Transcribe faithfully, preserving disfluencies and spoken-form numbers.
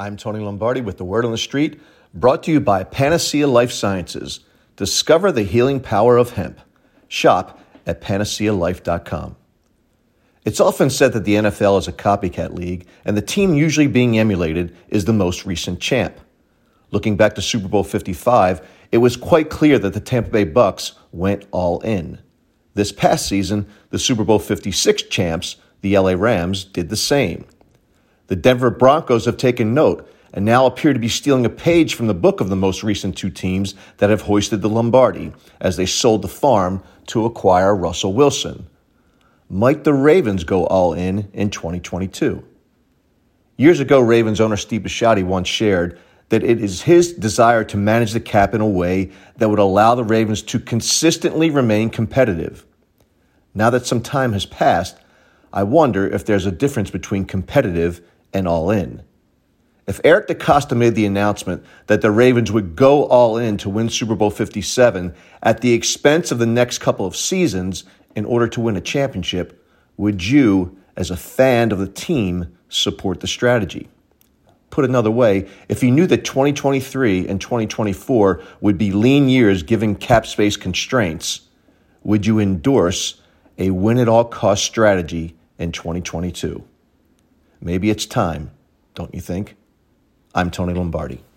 I'm Tony Lombardi with The Word on the Street, brought to you by Panacea Life Sciences. Discover the healing power of hemp. Shop at panacea life dot com. It's often said that the N F L is a copycat league, and the team usually being emulated is the most recent champ. Looking back to Super Bowl fifty-five, it was quite clear that the Tampa Bay Bucs went all in. This past season, the Super Bowl fifty-six champs, the L A Rams, did the same. The Denver Broncos have taken note and now appear to be stealing a page from the book of the most recent two teams that have hoisted the Lombardi as they sold the farm to acquire Russell Wilson. Might the Ravens go all in in twenty twenty-two? Years ago, Ravens owner Steve Bisciotti once shared that it is his desire to manage the cap in a way that would allow the Ravens to consistently remain competitive. Now that some time has passed, I wonder if there's a difference between competitive and all in. If Eric DeCosta made the announcement that the Ravens would go all in to win Super Bowl fifty-seven at the expense of the next couple of seasons in order to win a championship, would you, as a fan of the team, support the strategy? Put another way, if you knew that twenty twenty-three and twenty twenty-four would be lean years given cap space constraints, would you endorse a win-at-all-cost strategy in twenty twenty-two? Maybe it's time, don't you think? I'm Tony Lombardi.